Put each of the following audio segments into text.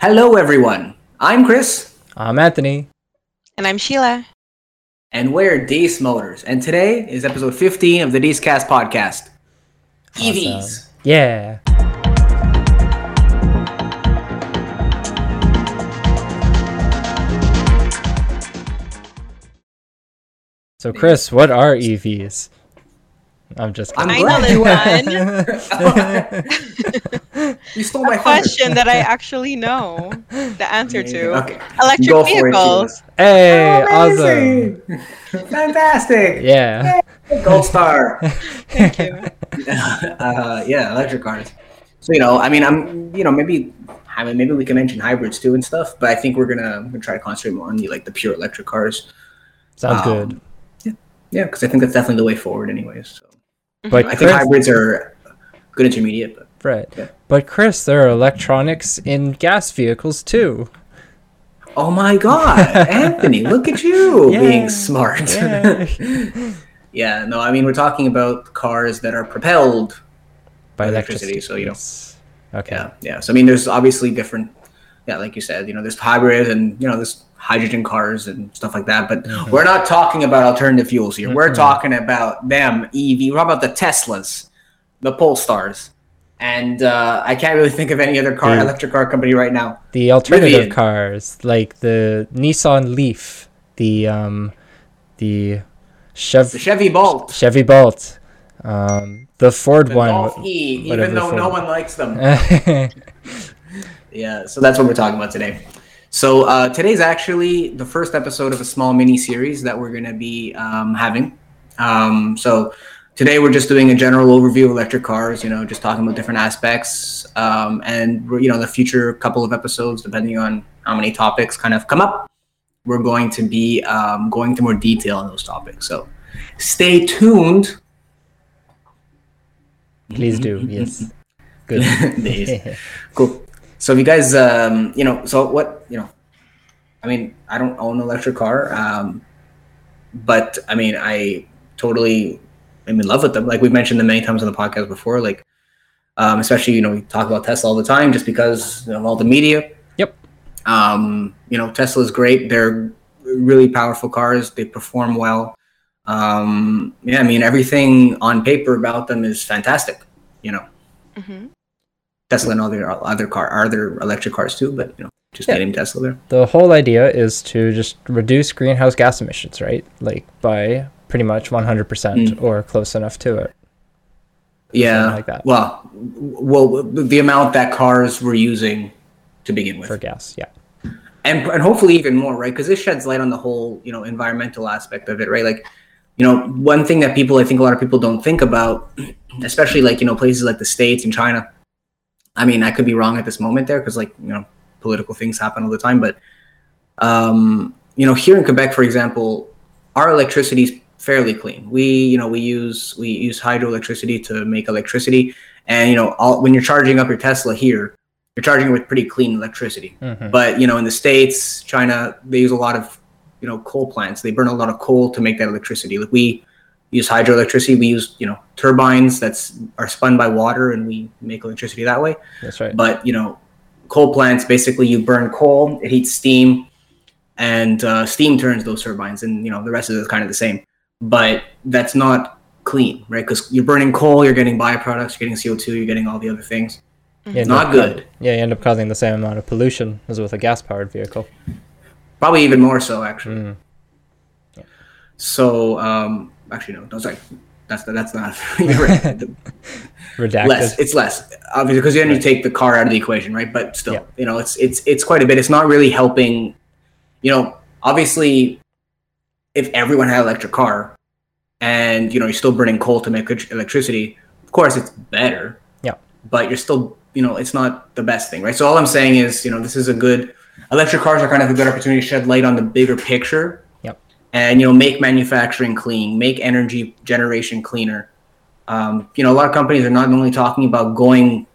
Hello, everyone. I'm Chris. I'm Anthony. And I'm Sheila. And we're Dee's Motors. And today is episode 15 of the Deescast podcast. Awesome. EVs. Yeah. So, Chris, what are EVs? I'm just kidding. I know this one. You stole my question that I actually know the answer to. Okay. Electric vehicles. Hey, amazing. Awesome. Fantastic. Yeah. Hey, gold star. Thank you. Yeah, electric cars. So, maybe we can mention hybrids too and stuff, but I think we're gonna try to concentrate more on the pure electric cars. Sounds good. Yeah, because I think that's definitely the way forward anyways. So. But I think hybrids are good intermediate. But, right. Yeah. But Chris, there are electronics in gas vehicles too. Oh my God, Anthony, look at you being smart. Yeah, no, we're talking about cars that are propelled by electricity. So, Okay. Yeah. So, there's obviously different, like you said, there's hybrids and, there's hydrogen cars and stuff like that, but we're not talking about alternative fuels here. We're talking about them, EV. We're talking about the Teslas, the Polestars, and I can't really think of any other electric car company right now. The alternative Rivian. Cars, like the Nissan Leaf, the Chevy Bolt. Chevy Bolt. The Ford one. Golf E, even though no one likes them. Yeah, so that's what we're talking about today. So today's actually the first episode of a small mini-series that we're going to be having. So today we're just doing a general overview of electric cars, just talking about different aspects. And, the future couple of episodes, depending on how many topics kind of come up, we're going to be going into more detail on those topics. So stay tuned. Please do. Yes. Good. Cool. So if you guys, I don't own an electric car, but I totally am in love with them. Like we've mentioned them many times on the podcast before, especially, we talk about Tesla all the time just because of all the media. Yep. Tesla's great. They're really powerful cars. They perform well. Everything on paper about them is fantastic, Mm-hmm. Tesla and all their other electric cars too, but named Tesla there. The whole idea is to just reduce greenhouse gas emissions, right? By pretty much 100% or close enough to it. Yeah. Something like that. Well, the amount that cars were using to begin with for gas, yeah. And hopefully even more, right? Because this sheds light on the whole, environmental aspect of it, right? One thing that I think a lot of people don't think about, especially places like the States and China. I could be wrong at this moment there because, political things happen all the time. But, here in Quebec, for example, our electricity is fairly clean. We use hydroelectricity to make electricity. And, when you're charging up your Tesla here, you're charging it with pretty clean electricity. Mm-hmm. But, in the States, China, they use a lot of, coal plants. They burn a lot of coal to make that electricity. We use hydroelectricity. We use, turbines are spun by water, and we make electricity that way. That's right. But, coal plants, basically you burn coal, it heats steam, and steam turns those turbines. And, the rest of it is kind of the same. But that's not clean, right? Because you're burning coal, you're getting byproducts, you're getting CO2, you're getting all the other things. Mm-hmm. Not good. Yeah, you end up causing the same amount of pollution as with a gas-powered vehicle. Probably even more so, actually. Mm. Yeah. So... actually, no. Sorry, that's not. Redacted. Less. It's less, obviously, because you take the car out of the equation, right? But still, it's quite a bit. It's not really helping. Obviously, if everyone had an electric car, and you're still burning coal to make electricity, of course it's better. Yeah. But you're still, it's not the best thing, right? So all I'm saying is, this is a good. Electric cars are kind of a good opportunity to shed light on the bigger picture. And, make manufacturing clean, make energy generation cleaner. A lot of companies are not only talking about going,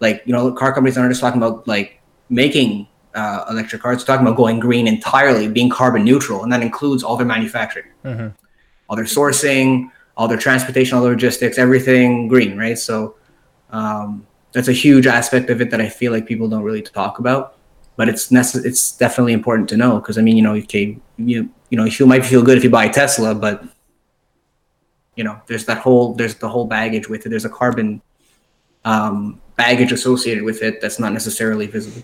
car companies aren't just talking about, making electric cars. They're talking about going green entirely, being carbon neutral. And that includes all their manufacturing, all their sourcing, all their transportation, all their logistics, everything green, right? So that's a huge aspect of it that I feel like people don't really talk about. But it's definitely important to know, because I mean, you know, okay, you know, you might feel good if you buy a Tesla, but you know, there's the whole baggage with it. There's a carbon baggage associated with it that's not necessarily visible.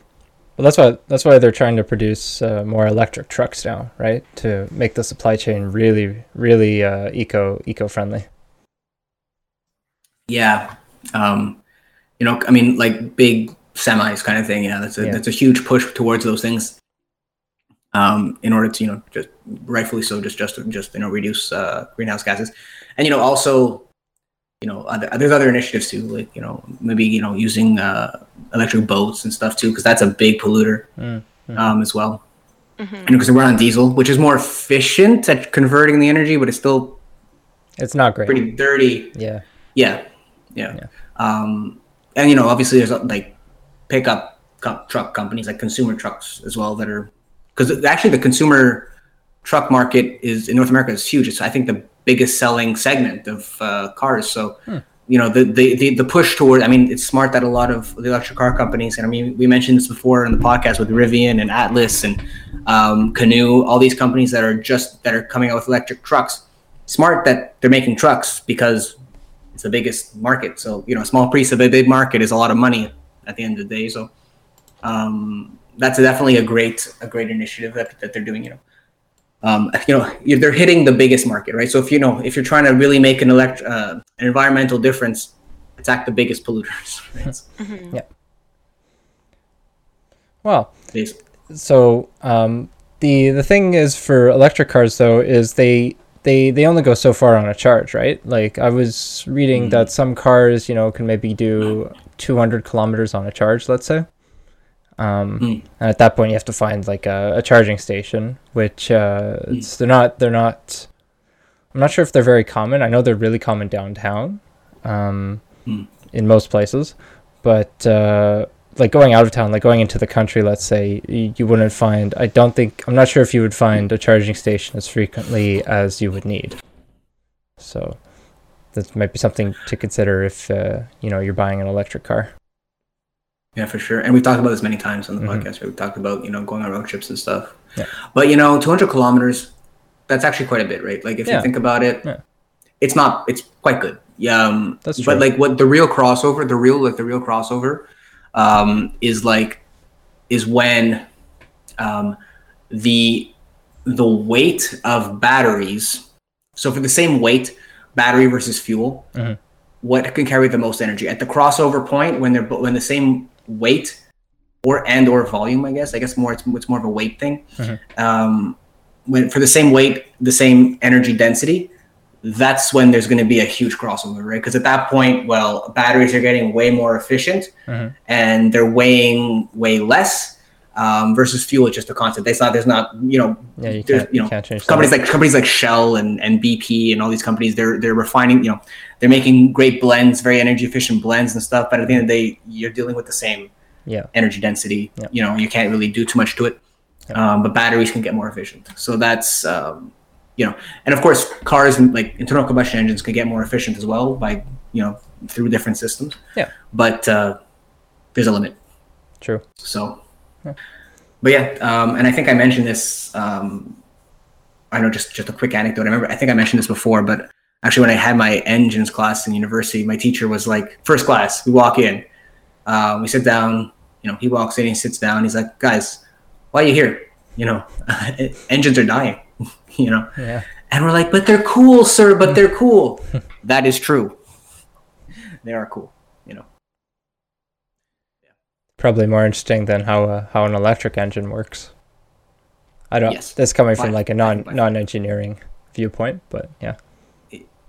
Well, that's why they're trying to produce more electric trucks now, right? To make the supply chain really, really eco-friendly. Yeah, you know, I mean, like big semis kind of thing. Yeah, that's a huge push towards those things. In order to, you know, just rightfully so, just you know, reduce greenhouse gases, and you know, also, you know, there's other initiatives too, like, you know, maybe, you know, using electric boats and stuff too, because that's a big polluter as well. Mm-hmm. And because we're on diesel, which is more efficient at converting the energy, but it's not great. Pretty dirty. Yeah. And you know, obviously, there's like pickup truck companies, like consumer trucks as well, that are. Because actually the consumer truck market is in North America is huge. It's, I think, the biggest selling segment of cars. So, you know, the push toward, I mean, it's smart that a lot of the electric car companies, and I mean, we mentioned this before in the podcast with Rivian and Atlas and Canoe, all these companies that are coming out with electric trucks. Smart that they're making trucks because it's the biggest market. So, you know, a small piece of a big market is a lot of money at the end of the day. So, that's definitely a great initiative that they're doing, you know. You know, they're hitting the biggest market, right? So if you're trying to really make an environmental difference, attack the biggest polluters, right? Mm-hmm. Yeah. Well, so the thing is for electric cars though is they only go so far on a charge, right? Like I was reading that some cars, you know, can maybe do 200 kilometers on a charge, let's say. And at that point you have to find like a charging station, which they're not I'm not sure if they're very common. I know they're really common downtown in most places, but like going out of town, like going into the country, let's say, you wouldn't find, I'm not sure if you would find a charging station as frequently as you would need. So that might be something to consider if you know, you're buying an electric car. Yeah, for sure. And we've talked about this many times on the podcast, right? We've talked about, you know, going on road trips and stuff. Yeah. But, you know, 200 kilometers, that's actually quite a bit, right? Like, if you think about it, it's quite good. Yeah. That's true. But, like, what the real crossover is when the weight of batteries, so for the same weight, battery versus fuel, what can carry the most energy? At the crossover point, when the same weight or volume, I guess more it's more of a weight thing, when for the same weight, the same energy density, that's when there's going to be a huge crossover, right? Because at that point, well, batteries are getting way more efficient and they're weighing way less, versus fuel is just a constant. There's not you know, companies like Shell and BP and all these companies, they're refining, you know, they're making great blends, very energy efficient blends and stuff, but at the end of the day you're dealing with the same energy density. You know, you can't really do too much to it. But batteries can get more efficient, so that's you know, and of course cars and like internal combustion engines can get more efficient as well by, you know, through different systems, but there's a limit. True. So but yeah, and I think I mentioned this, I know, just a quick anecdote. I think I mentioned this before, but actually when I had my engines class in university, my teacher was like, first class, we walk in, we sit down, you know, he walks in, he sits down, he's like, guys, why are you here? You know, engines are dying, you know? Yeah. And we're like, but they're cool, sir, but they're cool. That is true. They are cool. Probably more interesting than how an electric engine works. I don't. Yes. That's coming from like a non-engineering viewpoint, but yeah.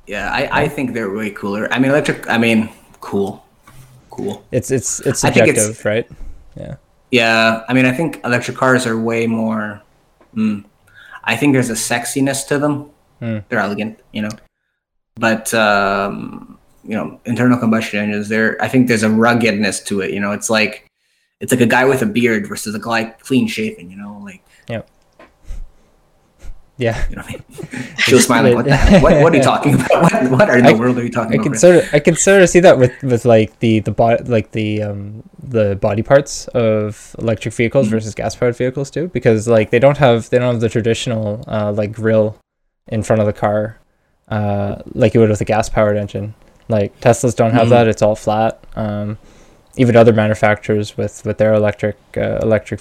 Yeah, I think they're way cooler. I mean, electric. I mean, cool. It's subjective, right? Yeah. Yeah, I mean, I think electric cars are way more. I think there's a sexiness to them. They're elegant, you know, but. You know, internal combustion engines, I think there's a ruggedness to it. You know, it's like a guy with a beard versus a guy clean shaven, you know, like, Yeah. You know what I mean? She was smiling. What the hell? What are you talking about? What are in the world are you talking about? I can sort of see that with like the body parts of electric vehicles mm-hmm. versus gas powered vehicles too, because like they don't have the traditional like grille in front of the car like you would with a gas powered engine. Like Teslas don't have mm-hmm. that; it's all flat. Even other manufacturers with their electric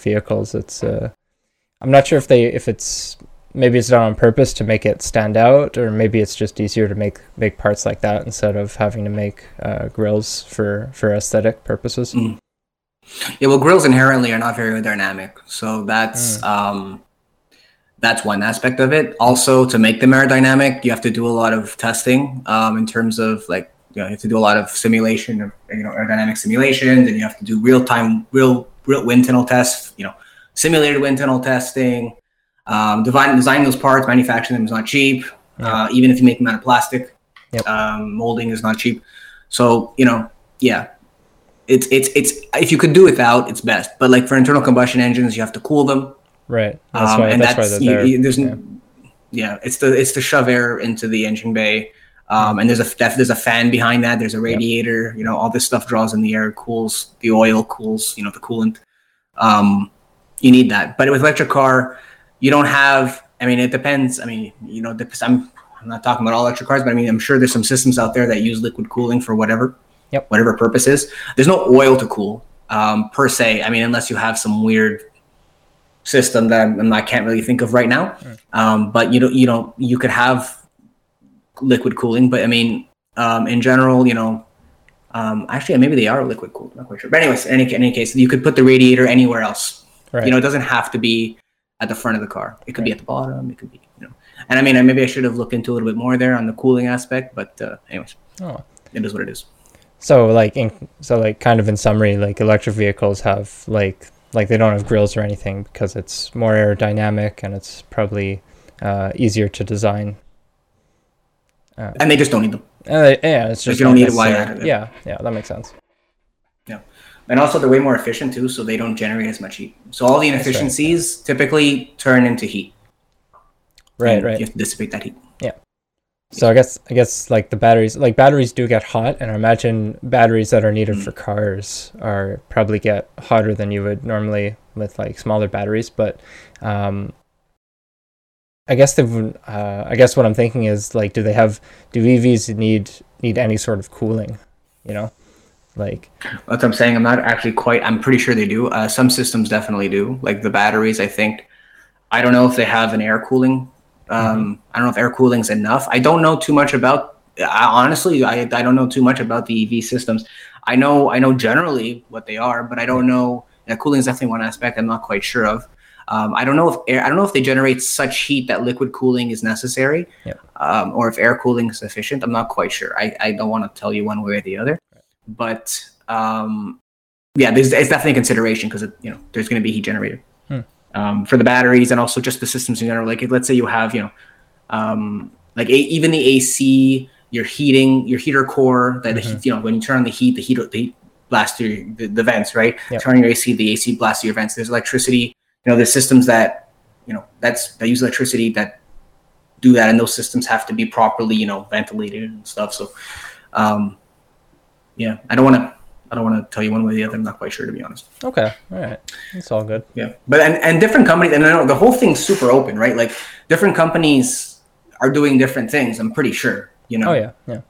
vehicles, it's I'm not sure if it's maybe it's not on purpose to make it stand out, or maybe it's just easier to make parts like that instead of having to make grills for aesthetic purposes. Mm. Yeah, well, grills inherently are not very aerodynamic, so that's one aspect of it. Also, to make them aerodynamic, you have to do a lot of testing in terms of like you have to do a lot of simulation of aerodynamic simulations, and you have to do real wind tunnel tests, simulated wind tunnel testing. Designing those parts, manufacturing them is not cheap. Yeah. Even if you make them out of plastic, yep. Molding is not cheap. So it's if you could do without, it's best. But like for internal combustion engines, you have to cool them. Right. That's why. And that's why they're there. It's to shove air into the engine bay. Mm-hmm. And there's a fan behind that. There's a radiator. Yep. All this stuff draws in the air, cools the oil, cools the coolant. You need that. But with electric car. You don't have. I mean, it depends. I mean, I'm not talking about all electric cars, but I mean, I'm sure there's some systems out there that use liquid cooling for whatever purpose is. There's no oil to cool per se. I mean, unless you have some weird system that I can't really think of right now. But you could have liquid cooling, but I mean, in general, actually, maybe they are liquid cooled. I'm not quite sure. But anyways, in any case, you could put the radiator anywhere else. Right. It doesn't have to be at the front of the car. It could be at the bottom. It could be, And I mean, maybe I should have looked into a little bit more there on the cooling aspect, but anyways, It is what it is. So kind of in summary, like electric vehicles have like they don't have grills or anything because it's more aerodynamic and it's probably easier to design. And they just don't need them. It's just you don't need a wire out of it. Yeah, that makes sense. Yeah. And also, they're way more efficient too, so they don't generate as much heat. So all the inefficiencies typically turn into heat. Right. You have to dissipate that heat. Yeah. So I guess like the batteries do get hot, and I imagine batteries that are needed for cars are probably get hotter than you would normally with like smaller batteries. But I guess what I'm thinking is like, do EVs need any sort of cooling? That's what I'm saying. I'm pretty sure they do. Some systems definitely do, like the batteries. I think, I don't know if they have an air cooling. I don't know if air cooling's enough. I don't know too much about, I don't know too much about the EV systems. I know generally what they are, but I don't know. Cooling is definitely one aspect I'm not quite sure of. I don't know if they generate such heat that liquid cooling is necessary, or if air cooling is sufficient. I'm not quite sure. I don't want to tell you one way or the other. But it's definitely a consideration because there's going to be heat generated for the batteries and also just the systems in general. Like let's say you have even the AC, your heating, your heater core that when you turn on the heat blasts through the vents, right? Yep. Turning your AC, the AC blasts through your vents. There's electricity. There's systems that that use electricity that do that, and those systems have to be properly ventilated and stuff. So. I don't want to tell you one way or the other. I'm not quite sure, to be honest. Okay. All right. It's all good. Yeah. But and different companies, and I know the whole thing's super open, right? Like different companies are doing different things. I'm pretty sure, Oh yeah. Yeah.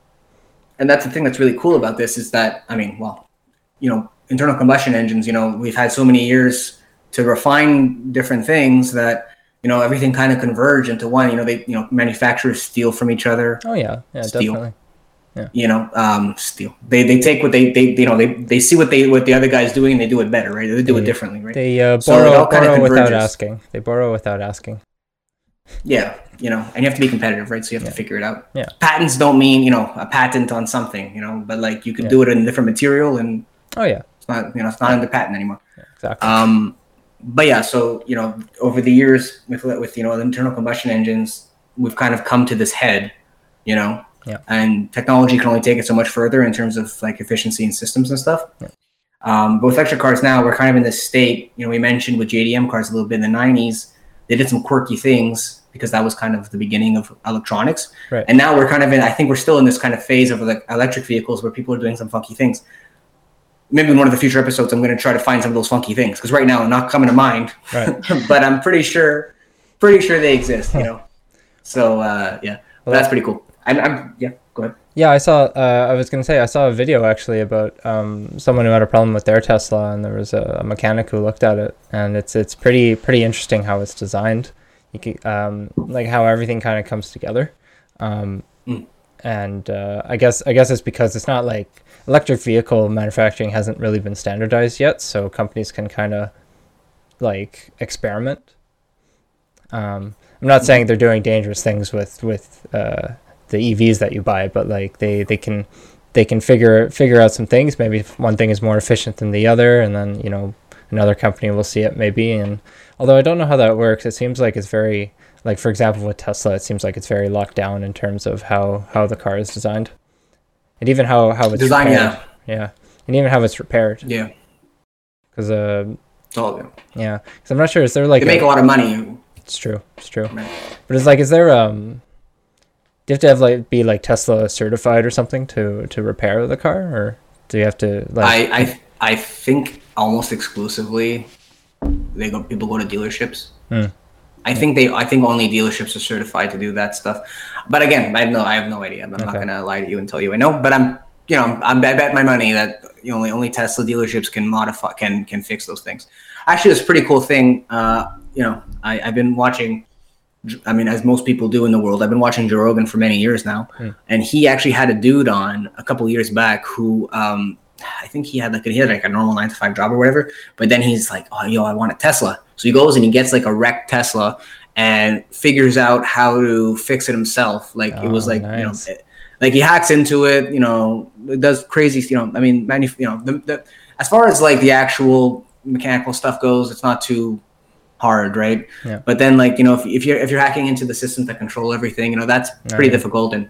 And that's the thing that's really cool about this is that, I mean, well, internal combustion engines, we've had so many years to refine different things that, everything kind of converge into one, manufacturers steal from each other. Oh yeah. Yeah, definitely. Yeah. Still they take what they see what the other guy's doing and they do it better, right? They do it differently, right? They borrow without asking. They borrow without asking. Yeah, and you have to be competitive, right? So you have to figure it out. Yeah. Patents don't mean, a patent on something, but like you can do it in a different material and it's not under patent anymore. Yeah, exactly. But yeah, so over the years with the internal combustion engines, we've kind of come to this head, Yeah. And technology can only take it so much further in terms of like efficiency and systems and stuff. Yeah. But with electric cars now, we're kind of in this state, we mentioned with JDM cars a little bit in the 90s, they did some quirky things because that was kind of the beginning of electronics. Right. And now we're kind of in, I think we're still in this kind of phase of like electric vehicles where people are doing some funky things. Maybe in one of the future episodes, I'm going to try to find some of those funky things, because right now, I'm not coming to mind, right. But I'm pretty sure they exist, you know? So, yeah, well, that's pretty cool. Yeah, go ahead. Yeah, I saw a video actually about someone who had a problem with their Tesla, and there was a mechanic who looked at it, and it's pretty interesting how it's designed. You can, like how everything kind of comes together. And I guess it's because it's not like electric vehicle manufacturing hasn't really been standardized yet, so companies can kind of like experiment. I'm not saying they're doing dangerous things with the EVs that you buy, but like they can figure out some things. Maybe if one thing is more efficient than the other, and then you know another company will see it maybe. And although I don't know how that works, it seems like it's very, like for example with Tesla, it seems like it's very locked down in terms of how the car is designed, and even how it's designed. Yeah, and even how it's repaired. Yeah, because yeah, because I'm not sure. Is there like they make a lot of money? It's true. But it's like, is there do you have to be like Tesla certified or something to repair the car, or do you have to like? I think almost exclusively people go to dealerships. I think only dealerships are certified to do that stuff. But again, I have no idea. I'm not gonna lie to you and tell you I know. But I bet my money that only Tesla dealerships can modify can fix those things. Actually, it's a pretty cool thing. I've been watching. I mean, as most people do in the world, I've been watching Joe Rogan for many years now, and he actually had a dude on a couple of years back who I think he had like a normal 9-to-5 job or whatever, but then he's like, oh, yo, I want a Tesla. So he goes and he gets like a wrecked Tesla and figures out how to fix it himself. Like it was like, nice. Like he hacks into it, it does crazy, as far as like the actual mechanical stuff goes, it's not too hard, right? Yeah. But then like, if you're hacking into the systems that control everything, that's pretty difficult. And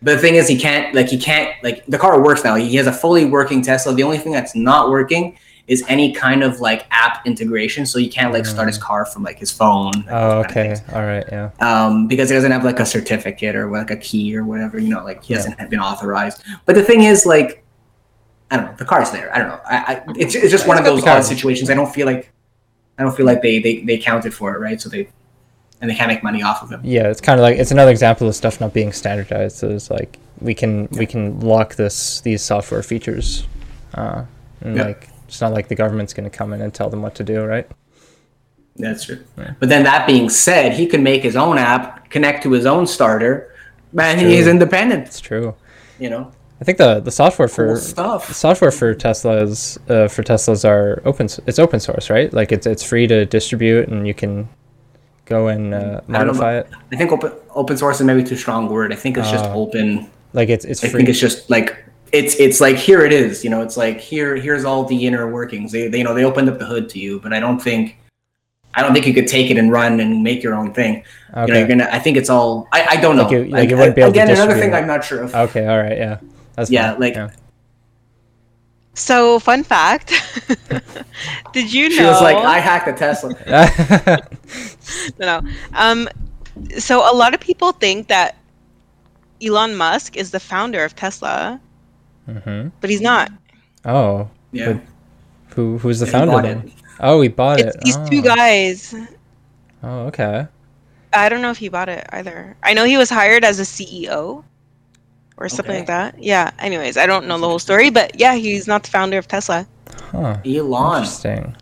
but the thing is, he can't the car works now. He has a fully working Tesla. The only thing that's not working is any kind of like app integration. So you can't like start his car from like his phone. Oh, okay. All right. Yeah. Because he doesn't have like a certificate or like a key or whatever, like he hasn't been authorized. But the thing is like, I don't know, the car's there. I don't know. It's just one of those odd situations. I don't feel like they counted for it, right? So they can't make money off of them. Yeah, it's kind of like, it's another example of stuff not being standardized. So it's like we can lock these software features, like it's not like the government's going to come in and tell them what to do, right? That's true. Yeah. But then that being said, he can make his own app, connect to his own starter, and he's independent. It's true. I think the software for Teslas are open. It's open source, right? Like it's free to distribute, and you can go and modify it. I think open source is maybe too strong a word. I think it's just open. Like it's free. I think it's just like it's like here it is. It's like here's all the inner workings. They opened up the hood to you, but I don't think you could take it and run and make your own thing. Okay. I think it's all. I don't know. Like you wouldn't be able to distribute. Another thing I'm not sure of. Okay. All right. Yeah. That's fun. So, fun fact. Did you know? She was like, I hacked a Tesla. No. So a lot of people think that Elon Musk is the founder of Tesla, but he's not. Oh. Yeah. But who's the founder then? Oh, he bought it. These two guys. Oh, okay. I don't know if he bought it either. I know he was hired as a CEO. Or something like that. Yeah. Anyways, I don't know the whole story, but yeah, he's not the founder of Tesla. Huh. Elon. Interesting.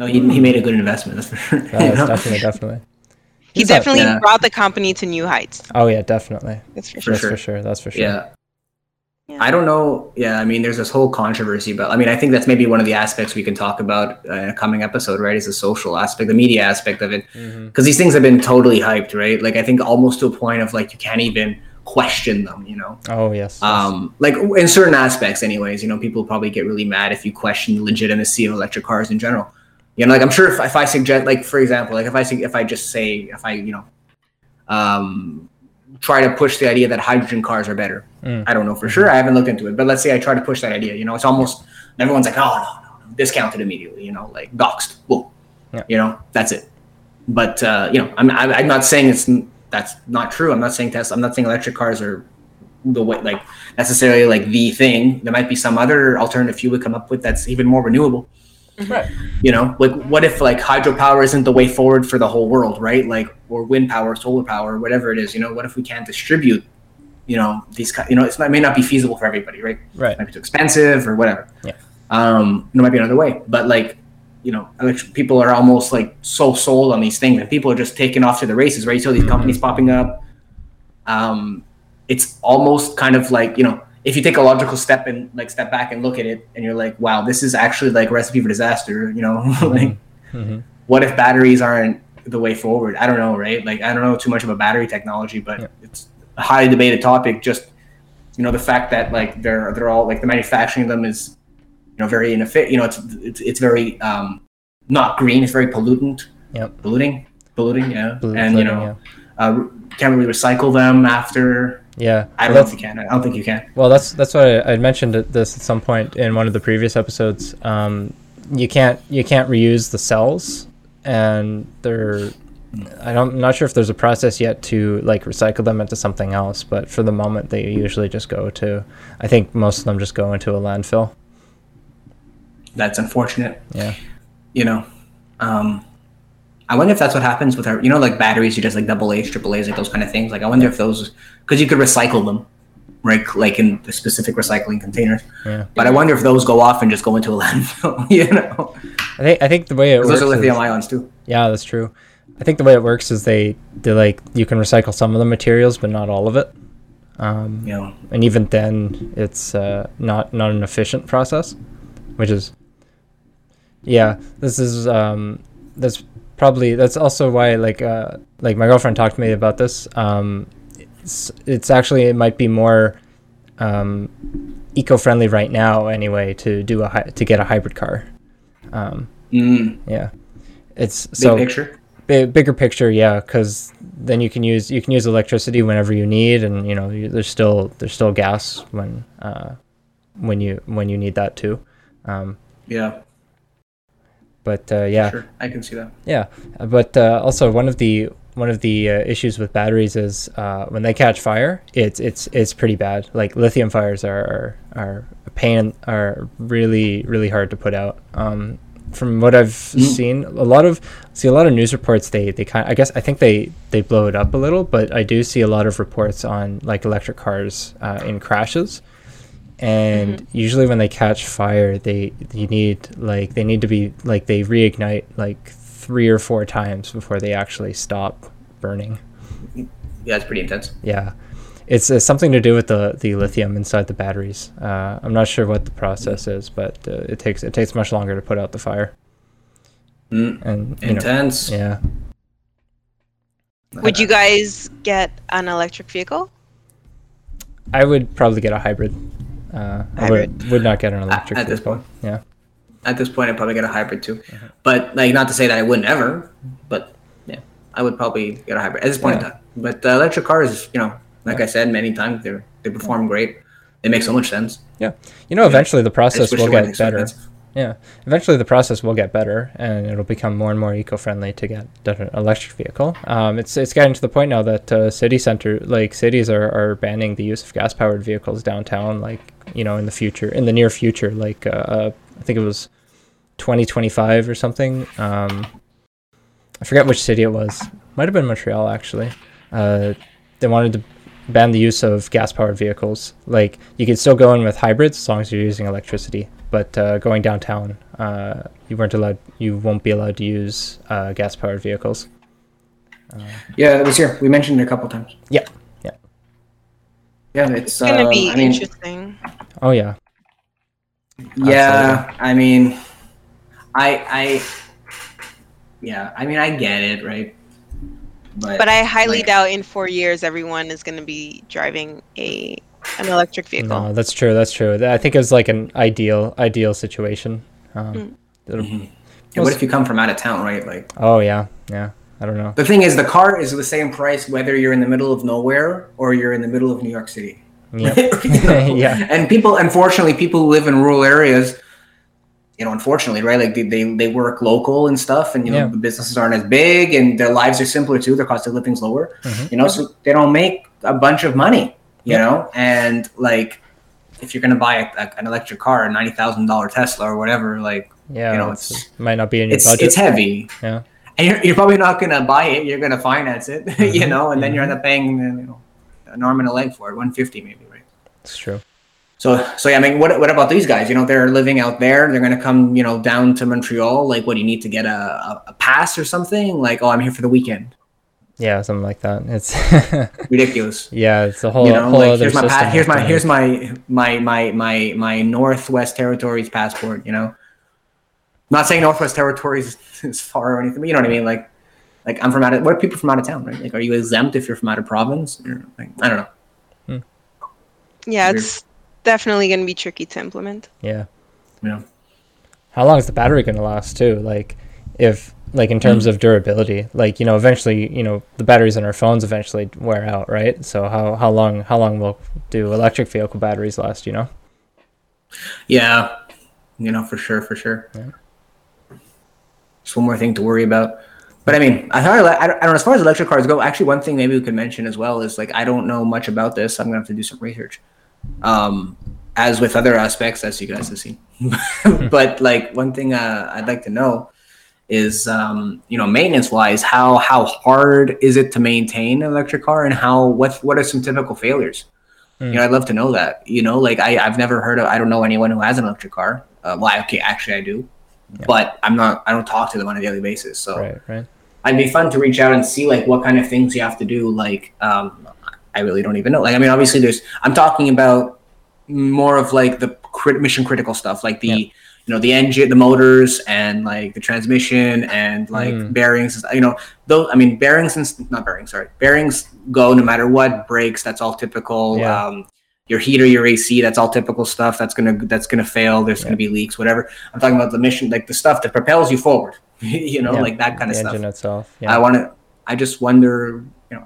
No, he made a good investment. That's for sure. Definitely. He brought the company to new heights. Oh yeah, definitely. That's for sure. Yeah. I don't know. Yeah, I mean, there's this whole controversy, but I mean, I think that's maybe one of the aspects we can talk about in a coming episode, right? Is the social aspect, the media aspect of it, because these things have been totally hyped, right? Like I think almost to a point of like you can't even question them, Oh yes. Like in certain aspects, anyways. People probably get really mad if you question the legitimacy of electric cars in general. Like I'm sure if I suggest, like for example, like if I try to push the idea that hydrogen cars are better. I don't know for sure. I haven't looked into it, but let's say I try to push that idea. It's almost everyone's like, oh no, discounted immediately. Like doxed. Boom. Yeah. That's it. But I'm not saying that's not true. I'm not saying Tesla. I'm not saying electric cars are the way, like, necessarily like the thing. There might be some other alternative fuel we come up with that's even more renewable. Right. You know, like, what if like hydropower isn't the way forward for the whole world, right? Like, or wind power, solar power, whatever it is. You know, what if we can't distribute? You know, these. You know, it may not be feasible for everybody, right? Right. It might be too expensive or whatever. Yeah. There might be another way, but like, you know, people are almost like so sold on these things, and people are just taking off to the races, right? So these companies popping up. It's almost kind of like, you know, if you take a logical step and like step back and look at it, and you're like, wow, this is actually like a recipe for disaster. You know, like, what if batteries aren't the way forward? I don't know, right? Like, I don't know too much about battery technology, but it's a highly debated topic. Just, you know, the fact that like they're all like the manufacturing of them is, you know, very inefficient. You know, it's very not green. It's very pollutant. Yep. Polluting. Yeah. And you know, can't really recycle them after. Yeah, I don't think you can. Well, that's what I mentioned this at some point in one of the previous episodes. You can't reuse the cells, and I'm not sure if there's a process yet to like recycle them into something else. But for the moment, they usually just go to. I think most of them just go into a landfill. That's unfortunate. Yeah, you know, I wonder if that's what happens with our, you know, like batteries, you just like double A's, triple A's, like those kind of things. Like, I wonder if those, because you could recycle them, right? Like in the specific recycling containers. Yeah. But I wonder if those go off and just go into a landfill, you know? I think the way it works. Those are lithium ions too. Yeah, that's true. I think the way it works is they like, you can recycle some of the materials, but not all of it. Yeah. And even then, it's not an efficient process, which is, yeah, this is, that's also why like my girlfriend talked to me about this. It's actually, it might be more eco-friendly right now anyway to get a hybrid car. Yeah, it's so bigger picture. Yeah, because then you can use electricity whenever you need, and you know there's still gas when you need that too. Yeah. But yeah, sure. I can see that. Yeah, but also one of the issues with batteries is when they catch fire, it's pretty bad. Like lithium fires are a pain, are really really hard to put out. From what I've seen, a lot of news reports they kind of, I think they blow it up a little, but I do see a lot of reports on like electric cars in crashes. And usually when they catch fire, they need to be like, they reignite like 3 or 4 times before they actually stop burning. Yeah, it's pretty intense. Yeah, it's something to do with the lithium inside the batteries. I'm not sure what the process is, but it takes much longer to put out the fire. And intense. You know, yeah. Would you guys get an electric vehicle? I would probably get a hybrid. I would not get an electric at this point. Yeah. At this point, I'd probably get a hybrid too. Uh-huh. But like, not to say that I wouldn't ever, but yeah, I would probably get a hybrid at this point in time. But the electric cars, you know, like I said many times, they perform great. They make so much sense. Yeah. You know, eventually the process will get better. Yeah. Eventually the process will get better, and it'll become more and more eco-friendly to get an electric vehicle. It's gotten to the point now that cities are banning the use of gas-powered vehicles downtown. Like, you know, in the near future, like I think it was 2025 or something. I forget which city it was. Might have been Montreal, actually. They wanted to ban the use of gas-powered vehicles. Like, you could still go in with hybrids as long as you're using electricity, but going downtown, you won't be allowed to use gas-powered vehicles. Yeah, that was here. We mentioned it a couple times. Yeah, it's gonna be interesting. Oh yeah. Yeah, absolutely. I mean, I get it, right? But I highly doubt in 4 years everyone is gonna be driving an electric vehicle. No, that's true. I think it's like an ideal situation. Yeah, what if you come from out of town, right? Like. Oh yeah. I don't know. The thing is, the car is the same price whether you're in the middle of nowhere or you're in the middle of New York City. Yeah. You know? Yeah. And people, unfortunately, who live in rural areas, you know, unfortunately, right? Like they work local and stuff, and, you know, the businesses aren't as big and their lives are simpler too. Their cost of living's lower, you know, so they don't make a bunch of money, you know? And like, if you're going to buy an electric car, a $90,000 Tesla or whatever, like, you know, it might not be in your budget. It's heavy. Yeah. And you're probably not going to buy it. You're going to finance it, you know, and then you end up paying, you know, an arm and a leg for it, 150 maybe, right? That's true. So yeah, I mean, what about these guys? You know, they're living out there. They're going to come, you know, down to Montreal. Like, what do you need to get a pass or something? Like, oh, I'm here for the weekend. Yeah, something like that. It's ridiculous. Yeah, it's a whole, you know, whole like, other system. Here's my Northwest Territories passport. You know, I'm not saying Northwest Territories is far or anything, but you know what I mean. Like I'm from out of. What are people from out of town, right? Like, are you exempt if you're from out of province? Or, like, I don't know. Yeah, it's definitely going to be tricky to implement. Yeah. How long is the battery going to last too? Like, in terms of durability, like, you know, eventually, you know, the batteries in our phones eventually wear out, right? So how long will do electric vehicle batteries last, you know? Yeah, you know, for sure. Yeah. Just one more thing to worry about. But I mean, I don't know, as far as electric cars go, actually one thing maybe we could mention as well is, like, I don't know much about this. I'm going to have to do some research. As with other aspects, as you guys have seen. But like one thing I'd like to know is, you know, maintenance wise, how hard is it to maintain an electric car, and what are some typical failures? You know, I'd love to know that, you know, like I've never heard of, I don't know anyone who has an electric car. Okay, actually I do, but I don't talk to them on a daily basis. So right. I'd be fun to reach out and see like what kind of things you have to do. Like, I really don't even know. Like, I mean, obviously I'm talking about more of like the mission critical stuff, like the, you know, the engine, the motors, and like the transmission, and like bearings, you know, those, I mean, bearings go no matter what, brakes, that's all typical. Your heater, your AC, that's all typical stuff. That's going to fail. There's going to be leaks, whatever. I'm talking about the mission, like the stuff that propels you forward, you know, like that kind of stuff. The engine itself. Yeah. I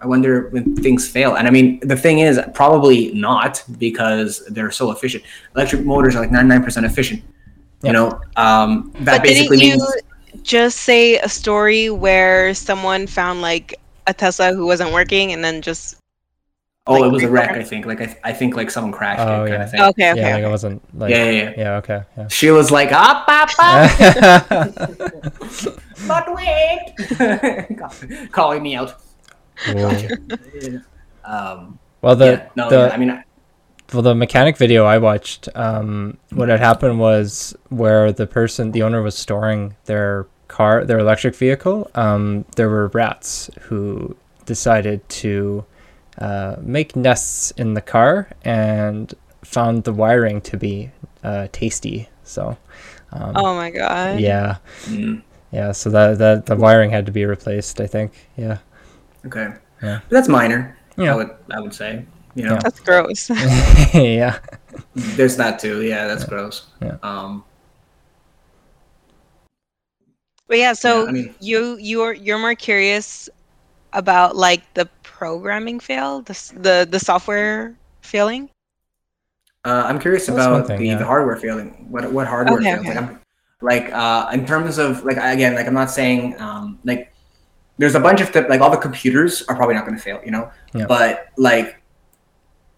wonder when things fail. And I mean, the thing is probably not, because they're so efficient. Electric motors are like 99% efficient. You know, that but basically didn't you just say a story where someone found like a Tesla who wasn't working and then just? Like, it was a wreck. I think like I think like someone crashed it kind of thing. Okay. Yeah, like it wasn't. Like, yeah. Okay. Yeah. She was like, up. But wait, calling me out. The mechanic video I watched, what had happened was where the owner was storing their electric vehicle. There were rats who decided to make nests in the car and found the wiring to be tasty. So, oh my god! Yeah, yeah. So that the wiring had to be replaced, I think. Yeah. Okay. Yeah. But that's minor. Yeah. I would say. You know? That's gross. Yeah. There's that too. Yeah, that's gross. Yeah. But yeah, so yeah, I mean, you're more curious about like the programming fail, the software failing. I'm curious about the hardware failing. What hardware fails? Okay. Like in terms of like again, like I'm not saying like there's a bunch of like all the computers are probably not going to fail, you know, but like.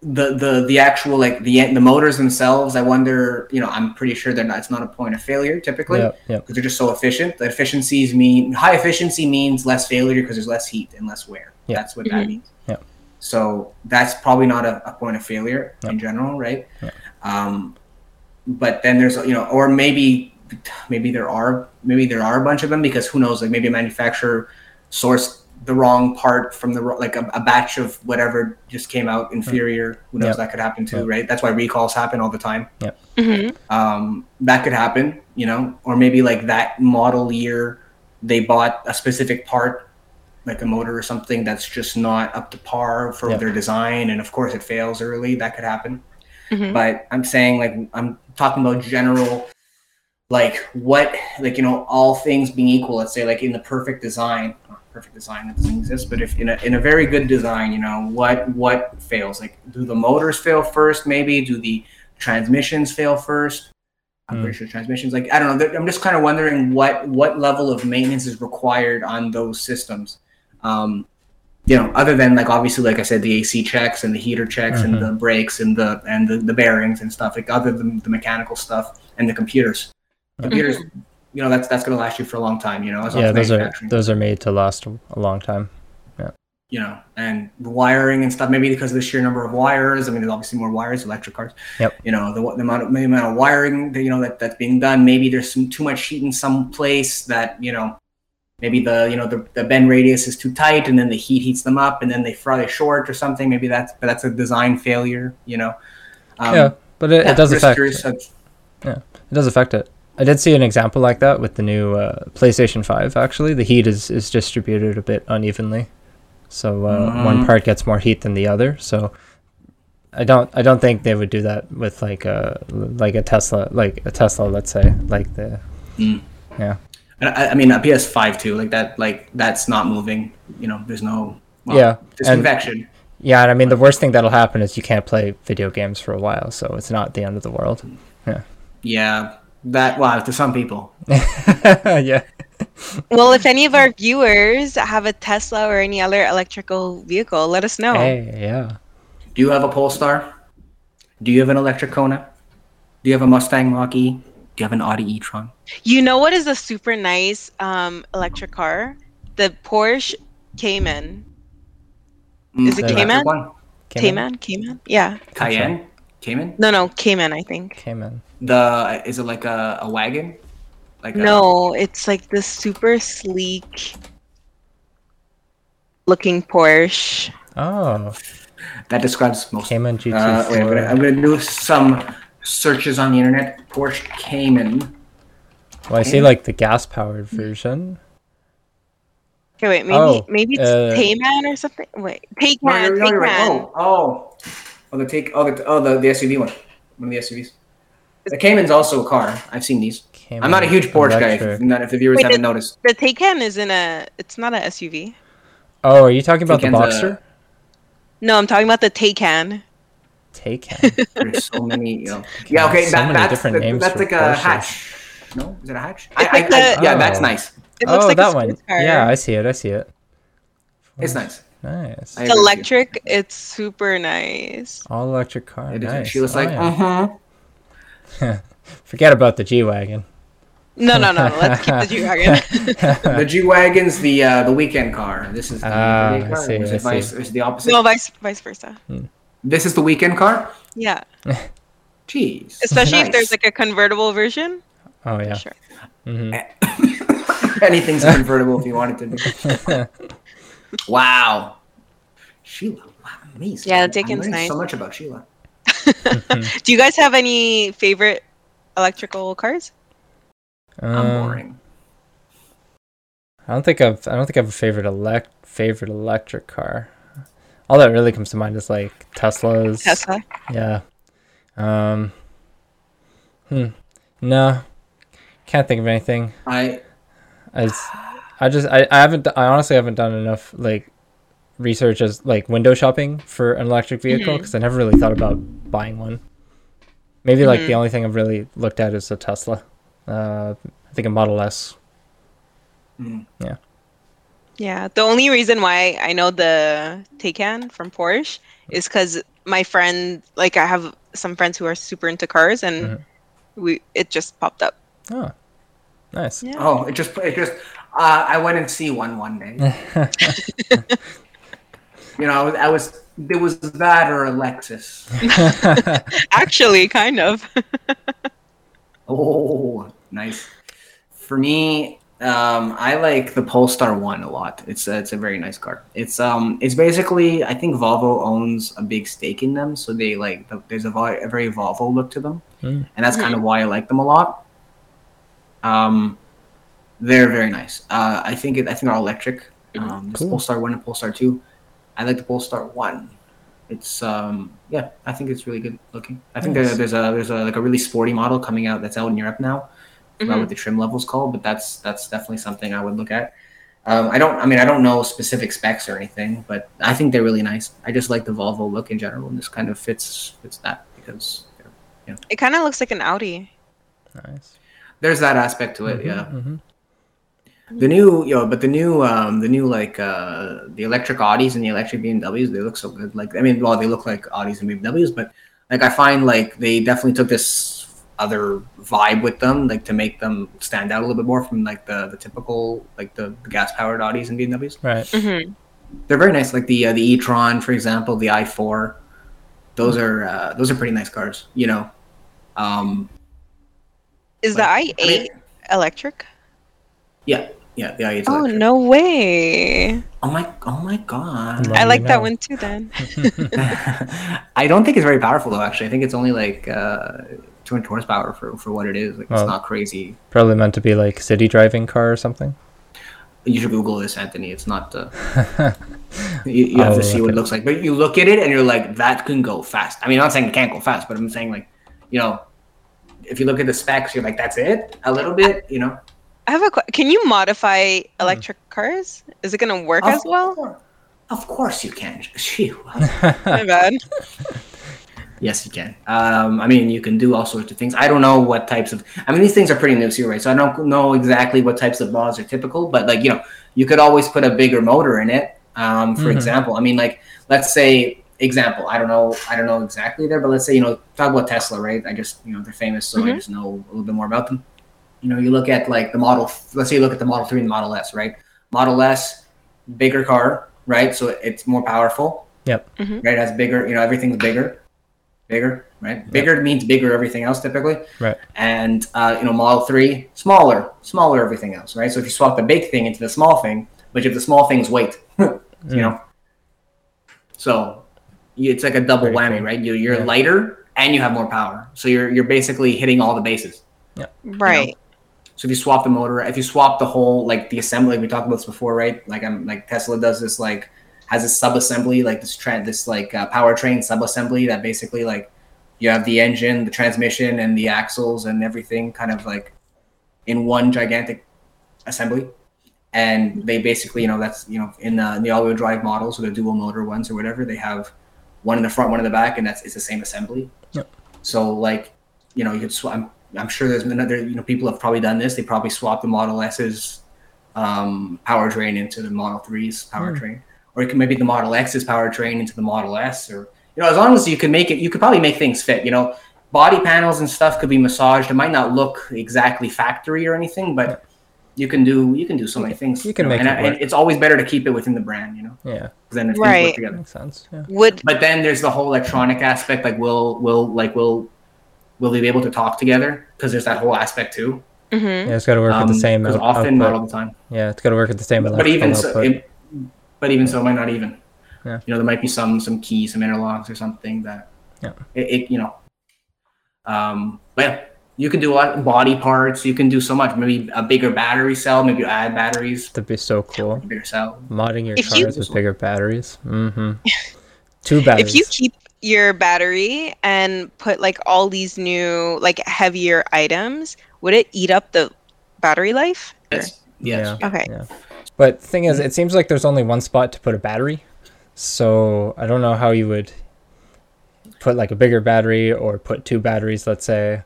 The actual like the motors themselves, I wonder, you know, I'm pretty sure they're not. It's not a point of failure typically because they're just so efficient. The efficiencies mean high efficiency means less failure because there's less heat and less wear. Yeah. That's what that means. Yeah. So that's probably not a point of failure in general, right? Yeah. But then there's, you know, or maybe there are a bunch of them because who knows? Like maybe a manufacturer sourced the wrong part from the like a batch of whatever just came out inferior. Who knows? That could happen too, right? That's why recalls happen all the time. Yeah. Mm-hmm. That could happen, you know, or maybe like that model year they bought a specific part, like a motor or something that's just not up to par for their design, and of course it fails early. That could happen. Mm-hmm. But I'm saying like I'm talking about general. Like what, like, you know, all things being equal, let's say like in the perfect design that doesn't exist, but if in a very good design, you know, what fails? Like do the motors fail first? Maybe do the transmissions fail first? I'm pretty sure transmissions. Like, I don't know. I'm just kind of wondering what level of maintenance is required on those systems. You know, other than, like, obviously, like I said, the AC checks and the heater checks and the brakes and the bearings and stuff, like, other than the mechanical stuff and the computers. Computers, you know, that's going to last you for a long time, you know. Those are made to last a long time. Yeah. You know, and the wiring and stuff, maybe because of the sheer number of wires. I mean, there's obviously more wires, electric cars. Yep. You know, the amount of wiring, that, you know, that's being done. Maybe there's too much heat in some place that, you know, maybe the bend radius is too tight, and then the heat heats them up, and then they fry short or something. Maybe that's a design failure, you know. It does affect it. I did see an example like that with the new PlayStation 5. Actually, the heat is distributed a bit unevenly, so one part gets more heat than the other. So I don't think they would do that with like a Tesla, let's say, like the yeah. I mean, a PS5 too, that's not moving. You know, there's no convection. Yeah, and I mean, the worst thing that'll happen is you can't play video games for a while, so it's not the end of the world. Yeah. Yeah, to some people. Yeah. Well, if any of our viewers have a Tesla or any other electrical vehicle, let us know. Hey, yeah. Do you have a Polestar? Do you have an electric Kona? Do you have a Mustang Mach-E? Do you have an Audi e-tron? You know what is a super nice electric car? The Porsche Cayman. Is it Cayman? Cayman? Yeah. Cayenne? Cayman? No, Cayman, I think. Cayman. Is it like a wagon? It's like the super sleek looking Porsche. Oh. That describes most. Cayman GT4. I'm going to do some searches on the internet. Porsche Cayman. Well, I see, like, the gas-powered version. Okay, wait, maybe it's Taycan or something. Wait, Taycan. No, right. The SUV one. One of the SUVs. The Cayman's also a car. I've seen these. Cayman, I'm not a huge Porsche guy. If the viewers haven't noticed, the Taycan it's not an SUV. Oh, are you talking about Taycan's the Boxster? No, I'm talking about the Taycan. Taycan. There's so many. You know. Yeah. Okay. So that's different names. That's like a hatch. No, is it a hatch? That's nice. It looks like that one. Car. Yeah, I see it. It's nice. Nice. It's electric. It's super nice. All electric car. Nice. She was Forget about the G-Wagon. No. Let's keep the G-Wagon. The G-Wagon's the weekend car. This is the weekend car. It's the opposite. No, vice versa. Hmm. This is the weekend car? Yeah. Jeez. Especially if there's like a convertible version. Oh, yeah. Sure. Mm-hmm. Anything's convertible if you want it to be. Wow. Sheila, amazing. Yeah, Dickens nice. So much about Sheila. Do you guys have any favorite electrical cars? I'm boring. I don't think I have a favorite electric car. All that really comes to mind is like Teslas. Tesla? Yeah. No. Can't think of anything. I honestly haven't done enough like research as like window shopping for an electric vehicle because I never really thought about buying one. Maybe like the only thing I've really looked at is a Tesla. I think a Model S. Yeah. Yeah. The only reason why I know the Taycan from Porsche is because my friend, like I have some friends who are super into cars, and it just popped up. Oh. Nice. Yeah. Oh, it just I went and see one day. You know, I was there was that or a Lexus. Actually, kind of. Oh, nice. For me, I like the Polestar 1 a lot. It's a very nice car. It's basically, I think Volvo owns a big stake in them, so they there's a very Volvo look to them. And that's kind of why I like them a lot. They're very nice. I think they're all electric. Cool. Polestar 1 and Polestar 2. I like the Polestar 1. It's I think it's really good looking. I think there's a like a really sporty model coming out that's out in Europe now. I forgot what the trim level's called, but that's definitely something I would look at. I don't know specific specs or anything, but I think they're really nice. I just like the Volvo look in general, and this kind of fits that because you know. It kind of looks like an Audi. Nice. There's that aspect to it, The new, the electric Audis and the electric BMWs, they look so good. Like, I mean, well, they look like Audis and BMWs, but like I find like they definitely took this other vibe with them, like to make them stand out a little bit more from like the typical like the gas powered Audis and BMWs. Right. Mm-hmm. They're very nice. Like the e-tron, for example, the i4. Those are pretty nice cars. You know. Is like, the i8 electric? Yeah, the i8. Oh, no way! Oh my God! I like that one too. Then I don't think it's very powerful though. Actually, I think it's only like 200 horsepower for what it is. Like it's not crazy. Probably meant to be like city driving car or something. You should Google this, Anthony. It's not you have to see what it looks like. But you look at it and you're like, that can go fast. I mean, I'm not saying it can't go fast, but I'm saying like, you know, if you look at the specs, you're like, that's it. A little bit, you know. I have a question. Can you modify electric cars? Is it going to work as well? Of course you can. My bad. Yes, you can. I mean, you can do all sorts of things. I don't know what types of... I mean, these things are pretty new too, right? So I don't know exactly what types of mods are typical, but like, you know, you could always put a bigger motor in it, for example. I mean, like, let's say, example, I don't know exactly there, but let's say, you know, talk about Tesla, right? I just, you know, they're famous, so I just know a little bit more about them. You know, you look at like the model, let's say you look at the Model 3 and the Model S, right? Model S, bigger car, right? So it's more powerful. Yep. Mm-hmm. Right? It has bigger, you know, everything's bigger, right? Yep. Bigger means bigger everything else typically. Right. And, you know, Model 3, smaller everything else, right? So if you swap the big thing into the small thing, but you have the small thing's weight, you know? So it's like a double whammy, right? You're lighter and you have more power. So you're basically hitting all the bases. Yeah. Right. You know? So if you swap the motor, if you swap the whole, like the assembly, we talked about this before, right? Like Tesla does this, like has a sub-assembly, like powertrain sub-assembly that basically like you have the engine, the transmission and the axles and everything kind of like in one gigantic assembly. And they basically, you know, that's, you know, in the all-wheel drive models or the dual motor ones or whatever, they have one in the front, one in the back, and it's the same assembly. Yep. So like, you know, you could swap. I'm sure there's another, you know, people have probably done this. They probably swapped the Model S's powertrain into the Model 3's powertrain. Or it could maybe the Model X's powertrain into the Model S, or, you know, as long as you can make it, you could probably make things fit, you know, body panels and stuff could be massaged. It might not look exactly factory or anything, but you can do so many things. You can make it work. It's always better to keep it within the brand, you know? Yeah. Then if things work together. Makes sense. Yeah. But then there's the whole electronic aspect, like will they be able to talk together? Because there's that whole aspect too. Mm-hmm. Yeah, it's got to work at the same. Because often, not all the time. Yeah, it's got to work at the same. But even so, it might not even. Yeah. You know, there might be some keys, some interlocks, or something that. Yeah. It you know. But yeah, you can do a lot of body parts. You can do so much. Maybe a bigger battery cell. Maybe you add batteries. That'd be so cool. Bigger cell. Modding your cars with bigger batteries. Mm-hmm. Two batteries. If you keep your battery and put like all these new like heavier items, would it eat up the battery life? Yes. Yeah. Okay. Yeah. But the thing is, it seems like there's only one spot to put a battery, so I don't know how you would put like a bigger battery or put two batteries, let's say,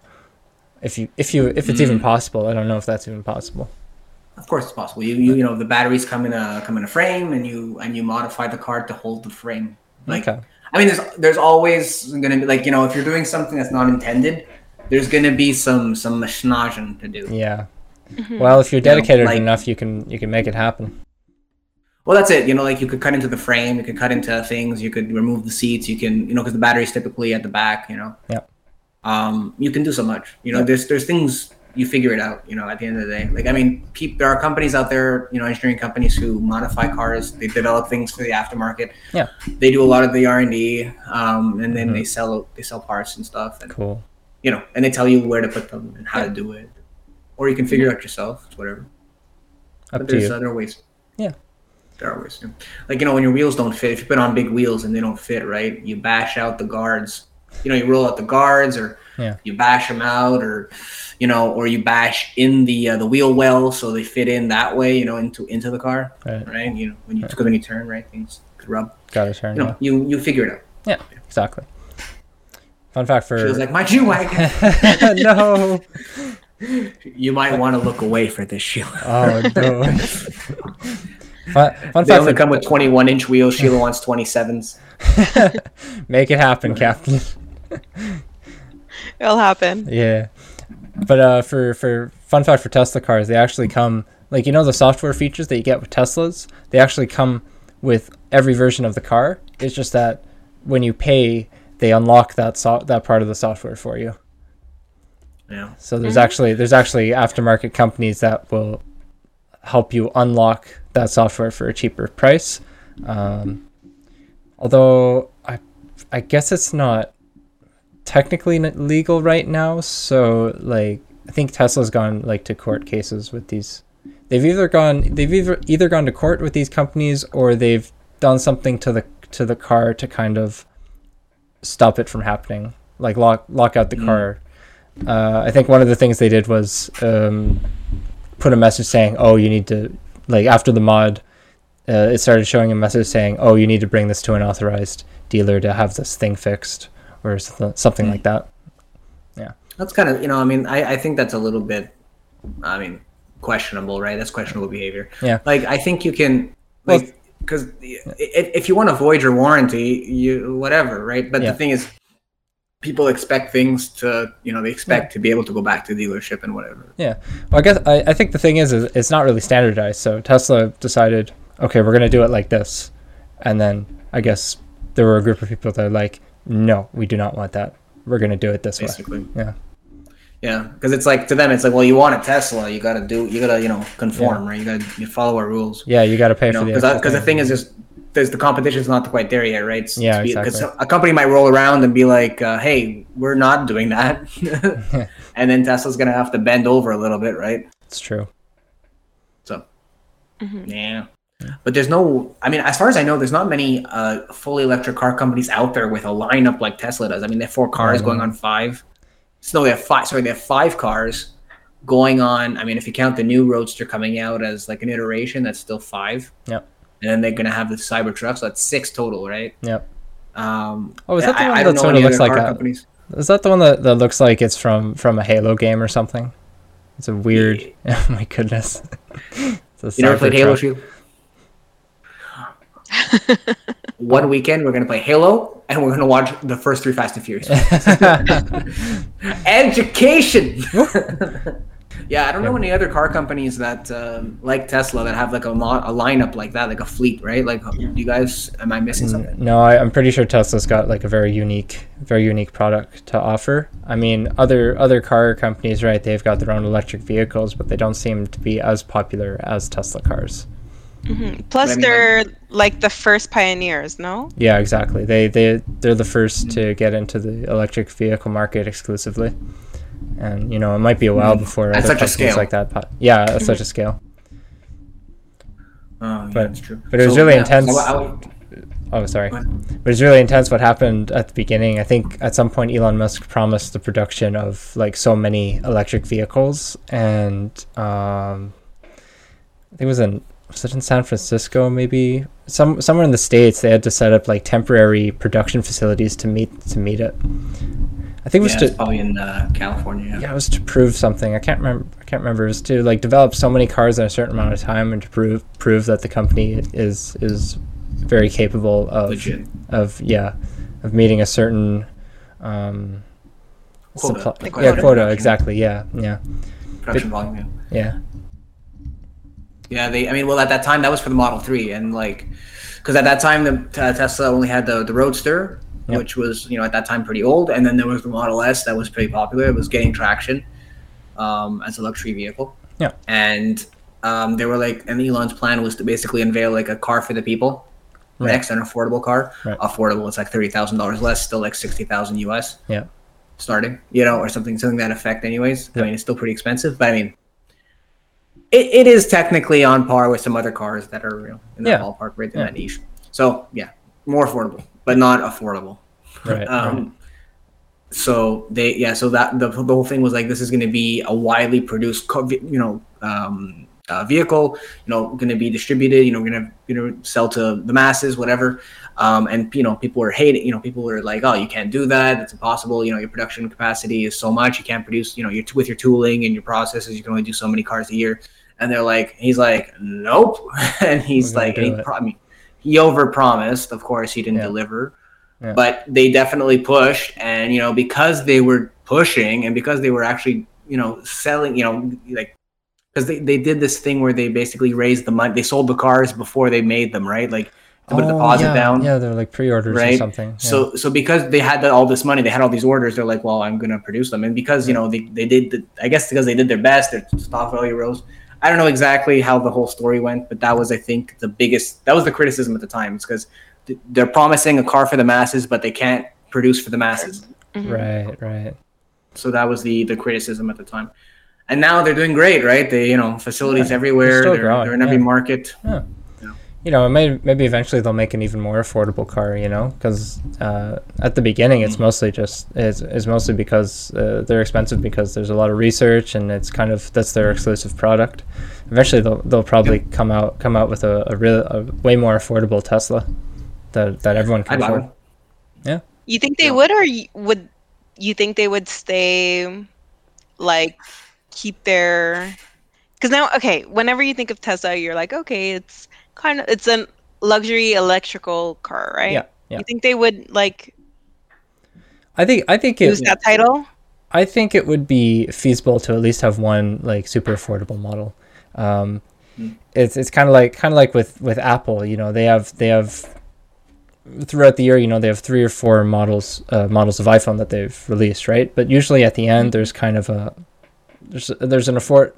if it's even possible. I don't know if that's even possible. Of course it's possible. You know, the batteries come in a frame, and you modify the car to hold the frame. Like, okay. I mean, there's always going to be, like, you know, if you're doing something that's not intended, there's going to be some machination to do. Yeah. Mm-hmm. Well, if you're dedicated enough, you can make it happen. Well, that's it. You know, like, you could cut into the frame, you could cut into things, you could remove the seats, you can, you know, because the battery's typically at the back, you know. Yeah. You can do so much. You know, there's things, you figure it out, you know, at the end of the day. Like, I mean, there are companies out there, you know, engineering companies who modify cars. They develop things for the aftermarket. Yeah. They do a lot of the R&D, and then they sell parts and stuff. And, cool. You know, and they tell you where to put them and how to do it. Or you can figure it out yourself, whatever. But there's other ways. Yeah. There are ways. Yeah. Like, you know, when your wheels don't fit, if you put on big wheels and they don't fit, right, you bash out the guards. You know, you roll out the guards, or you bash them out, or, you know, or you bash in the wheel well so they fit in that way, you know, into the car, right? You know, when you turn, right, things could rub. Got to turn. You know, you figure it out. Yeah, exactly. Fun fact for... She was like, my G-Wagon! No! You might want to look away for this, Sheila. Oh, no. Fun fact they only come with 21-inch wheels. Sheila wants 27s. Make it happen, Captain. It'll happen. Yeah. But for fun fact for Tesla cars, they actually come... Like, you know the software features that you get with Teslas? They actually come with every version of the car. It's just that when you pay... they unlock that part of the software for you. Yeah. So there's actually aftermarket companies that will help you unlock that software for a cheaper price. Although I guess it's not technically legal right now. So like I think Tesla's gone like to court cases with these. They've either gone to court with these companies or they've done something to the car to kind of stop it from happening, like lock out the car. I think one of the things they did was put a message saying, oh, you need to, like, after the mod it started showing a message saying, oh, you need to bring this to an authorized dealer to have this thing fixed or something like that. Yeah, that's kind of, you know, I mean, I think that's a little bit, I mean, questionable, right? That's questionable behavior. Yeah, like I think you can, like, well, because if you want to void your warranty, you whatever, right? But the thing is, people expect things to, you know, they expect to be able to go back to the dealership and whatever. Yeah. Well, I guess I think the thing is it's not really standardized. So Tesla decided, okay, we're going to do it like this. And then I guess there were a group of people that are like, no, we do not want that. We're going to do it this way. Basically. Yeah. Yeah, because it's like, to them, it's like, well, you want a Tesla, you gotta, you know, conform, right? You follow our rules. Yeah, you gotta pay for the. Because the thing is, just there's the competition's not quite there yet, right? It's, yeah, because a company might roll around and be like, hey, we're not doing that, and then Tesla's gonna have to bend over a little bit, right? It's true. So, yeah. But there's no, I mean, as far as I know, there's not many fully electric car companies out there with a lineup like Tesla does. I mean, they have 4 cars going on 5. So they have 5. Sorry, they have 5 cars going on. I mean, if you count the new Roadster coming out as like an iteration, that's still 5. Yep. And then they're gonna have the Cybertruck, so that's 6 total, right? Yep. Oh, is that the one that sort of looks like that? Companies. Is that the one that looks like it's from a Halo game or something? It's a weird. Yeah. Oh my goodness. You never played Halo, Shield? One weekend we're gonna play Halo and we're gonna watch the first 3 Fast and Furious. Education. Yeah, I don't know any other car companies that like Tesla that have like a lineup like that, like a fleet, right? Like, you guys, am I missing something? No, I'm pretty sure Tesla's got like a very unique product to offer. I mean, other car companies, right? They've got their own electric vehicles, but they don't seem to be as popular as Tesla cars. Mm-hmm. Plus, I mean, they're like the first pioneers, no? Yeah, exactly. They're the first to get into the electric vehicle market exclusively, and you know it might be a while before at such a scale like that. Yeah, at such a scale. Oh, yeah, that's true. But it was really intense. Oh, sorry. But it was really intense what happened at the beginning. I think at some point Elon Musk promised the production of like so many electric vehicles, and it was an. Was it in San Francisco, maybe somewhere in the States? They had to set up like temporary production facilities to meet it. I think it was probably in California. Yeah, it was to prove something. I can't remember. It was to like develop so many cars in a certain amount of time and to prove that the company is very capable of legit. of meeting a certain quota. Quota exactly. Yeah. Production volume. Yeah. Yeah, they. I mean, well, at that time, that was for the Model 3, and like, because at that time, the Tesla only had the Roadster, which was, you know, at that time pretty old, and then there was the Model S that was pretty popular. It was getting traction as a luxury vehicle. Yeah, and they were like, and Elon's plan was to basically unveil like a car for the people, next an affordable car. Right. Affordable, it's like $30,000 less, still like $60,000 US. Yeah, starting, you know, or something that effect. Anyways, I mean, it's still pretty expensive, but I mean. It is technically on par with some other cars that are, you know, in that ballpark, right in that niche. So yeah, more affordable, but not affordable. Right. So so that the whole thing was like, this is going to be a widely produced, you know, vehicle, going to be distributed, going to sell to the masses, whatever. And, people are hating, people are like, oh, you can't do that. It's impossible. Your production capacity is so much. You can't produce, with your tooling and your processes, you can only do so many cars a year. And they're like, he's like, nope. And he's like, he overpromised. Of course, he didn't deliver. Yeah. But they definitely pushed. And, because they were pushing and because they were actually, selling, because they did this thing where they basically raised the money. They sold the cars before they made them, right? Like to put a deposit down. Yeah, they're like pre-orders or something. Yeah. So because they had all this money, they had all these orders, they're like, well, I'm going to produce them. And because, they did, I guess because they did their best, their stock value rose. I don't know exactly how the whole story went, but that was, I think, that was the criticism at the time. It's because they're promising a car for the masses, but they can't produce for the masses. Mm-hmm. Right. So that was the criticism at the time. And now they're doing great, right? They, facilities everywhere. They're in every market. Yeah. It maybe eventually they'll make an even more affordable car, because at the beginning it's mostly mostly because they're expensive because there's a lot of research and it's kind of that's their exclusive product. Eventually they'll probably come out with a way more affordable Tesla that everyone can afford. Yeah. You think they would, or would you think they would stay like? Keep their, because now whenever you think of Tesla, you're like, it's kind of it's a luxury electrical car, right? Yeah. You think they would like? I think lose that title. I think it would be feasible to at least have one like super affordable model. It's kind of like with Apple, they have. Throughout the year, they have 3 or 4 models of iPhone that they've released, right? But usually at the end, there's kind of a there's an affordable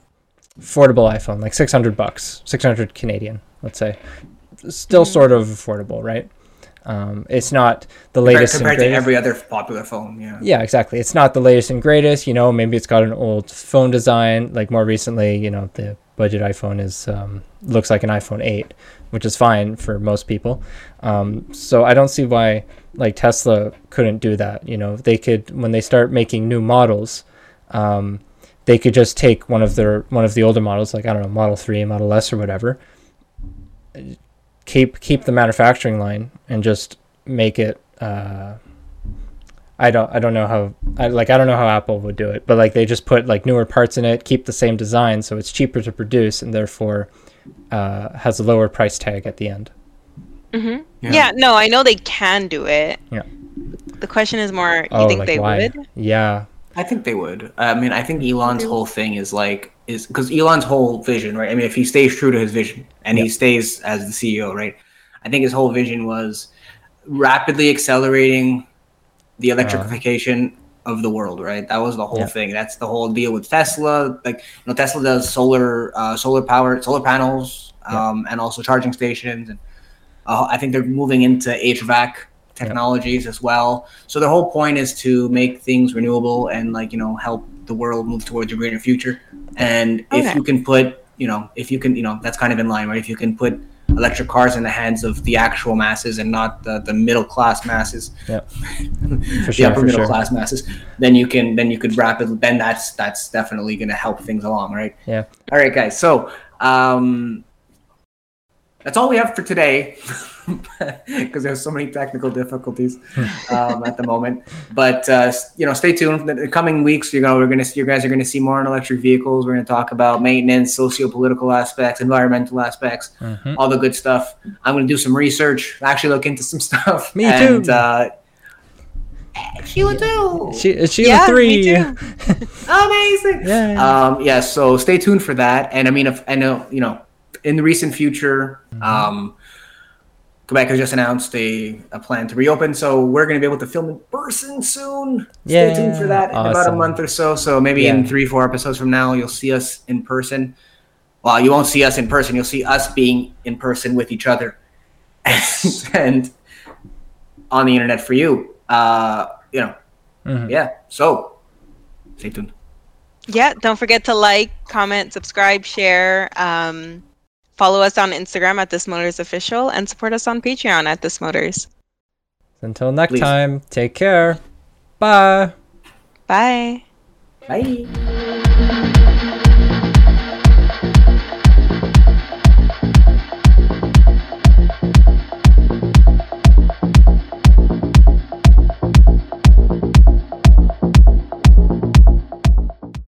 iPhone, like $600, 600 Canadian, let's say. Still sort of affordable, right? It's not the latest compared to every other popular phone. Yeah, exactly. It's not the latest and greatest. Maybe it's got an old phone design. Like more recently, the budget iPhone is looks like an iPhone 8, which is fine for most people. So I don't see why like Tesla couldn't do that. They could when they start making new models. They could just take one of the older models, like, I don't know, Model 3, Model S or whatever, keep the manufacturing line and just make it, I don't know how Apple would do it, but like they just put like newer parts in it, keep the same design. So it's cheaper to produce and therefore, has a lower price tag at the end. Mm-hmm. Yeah, no, I know they can do it. Yeah. The question is more, you think like they would? Yeah. I think they would. I mean, I think Elon's whole thing is because Elon's whole vision, right? I mean, if he stays true to his vision and he stays as the CEO, right? I think his whole vision was rapidly accelerating the electrification of the world, right? That was the whole thing. That's the whole deal with Tesla. Like, Tesla does solar panels, and also charging stations. And I think they're moving into HVAC technologies as well. So the whole point is to make things renewable and help the world move towards a greener future. And if you can put, that's kind of in line, right? If you can put electric cars in the hands of the actual masses and not the middle class masses, class masses, then that's definitely going to help things along. Right. Yeah. All right, guys. So, that's all we have for today, because there's so many technical difficulties at the moment. But stay tuned. In the coming weeks, you guys are gonna see more on electric vehicles. We're gonna talk about maintenance, socio-political aspects, environmental aspects, all the good stuff. I'm gonna do some research. Actually, look into some stuff. Me and, too. Sheila 2. Sheila 3. Me too. Amazing. So stay tuned for that. And I mean, if I know, in the recent future, Quebec has just announced a plan to reopen. So we're going to be able to film in person soon. Stay tuned for that in about a month or so. So maybe in 3-4 episodes from now, you'll see us in person. Well, you won't see us in person. You'll see us being in person with each other and on the internet for you. So stay tuned. Yeah. Don't forget to like, comment, subscribe, share, follow us on Instagram at This Motors Official and support us on Patreon at This Motors. Until next time, take care. Bye. Bye. Bye.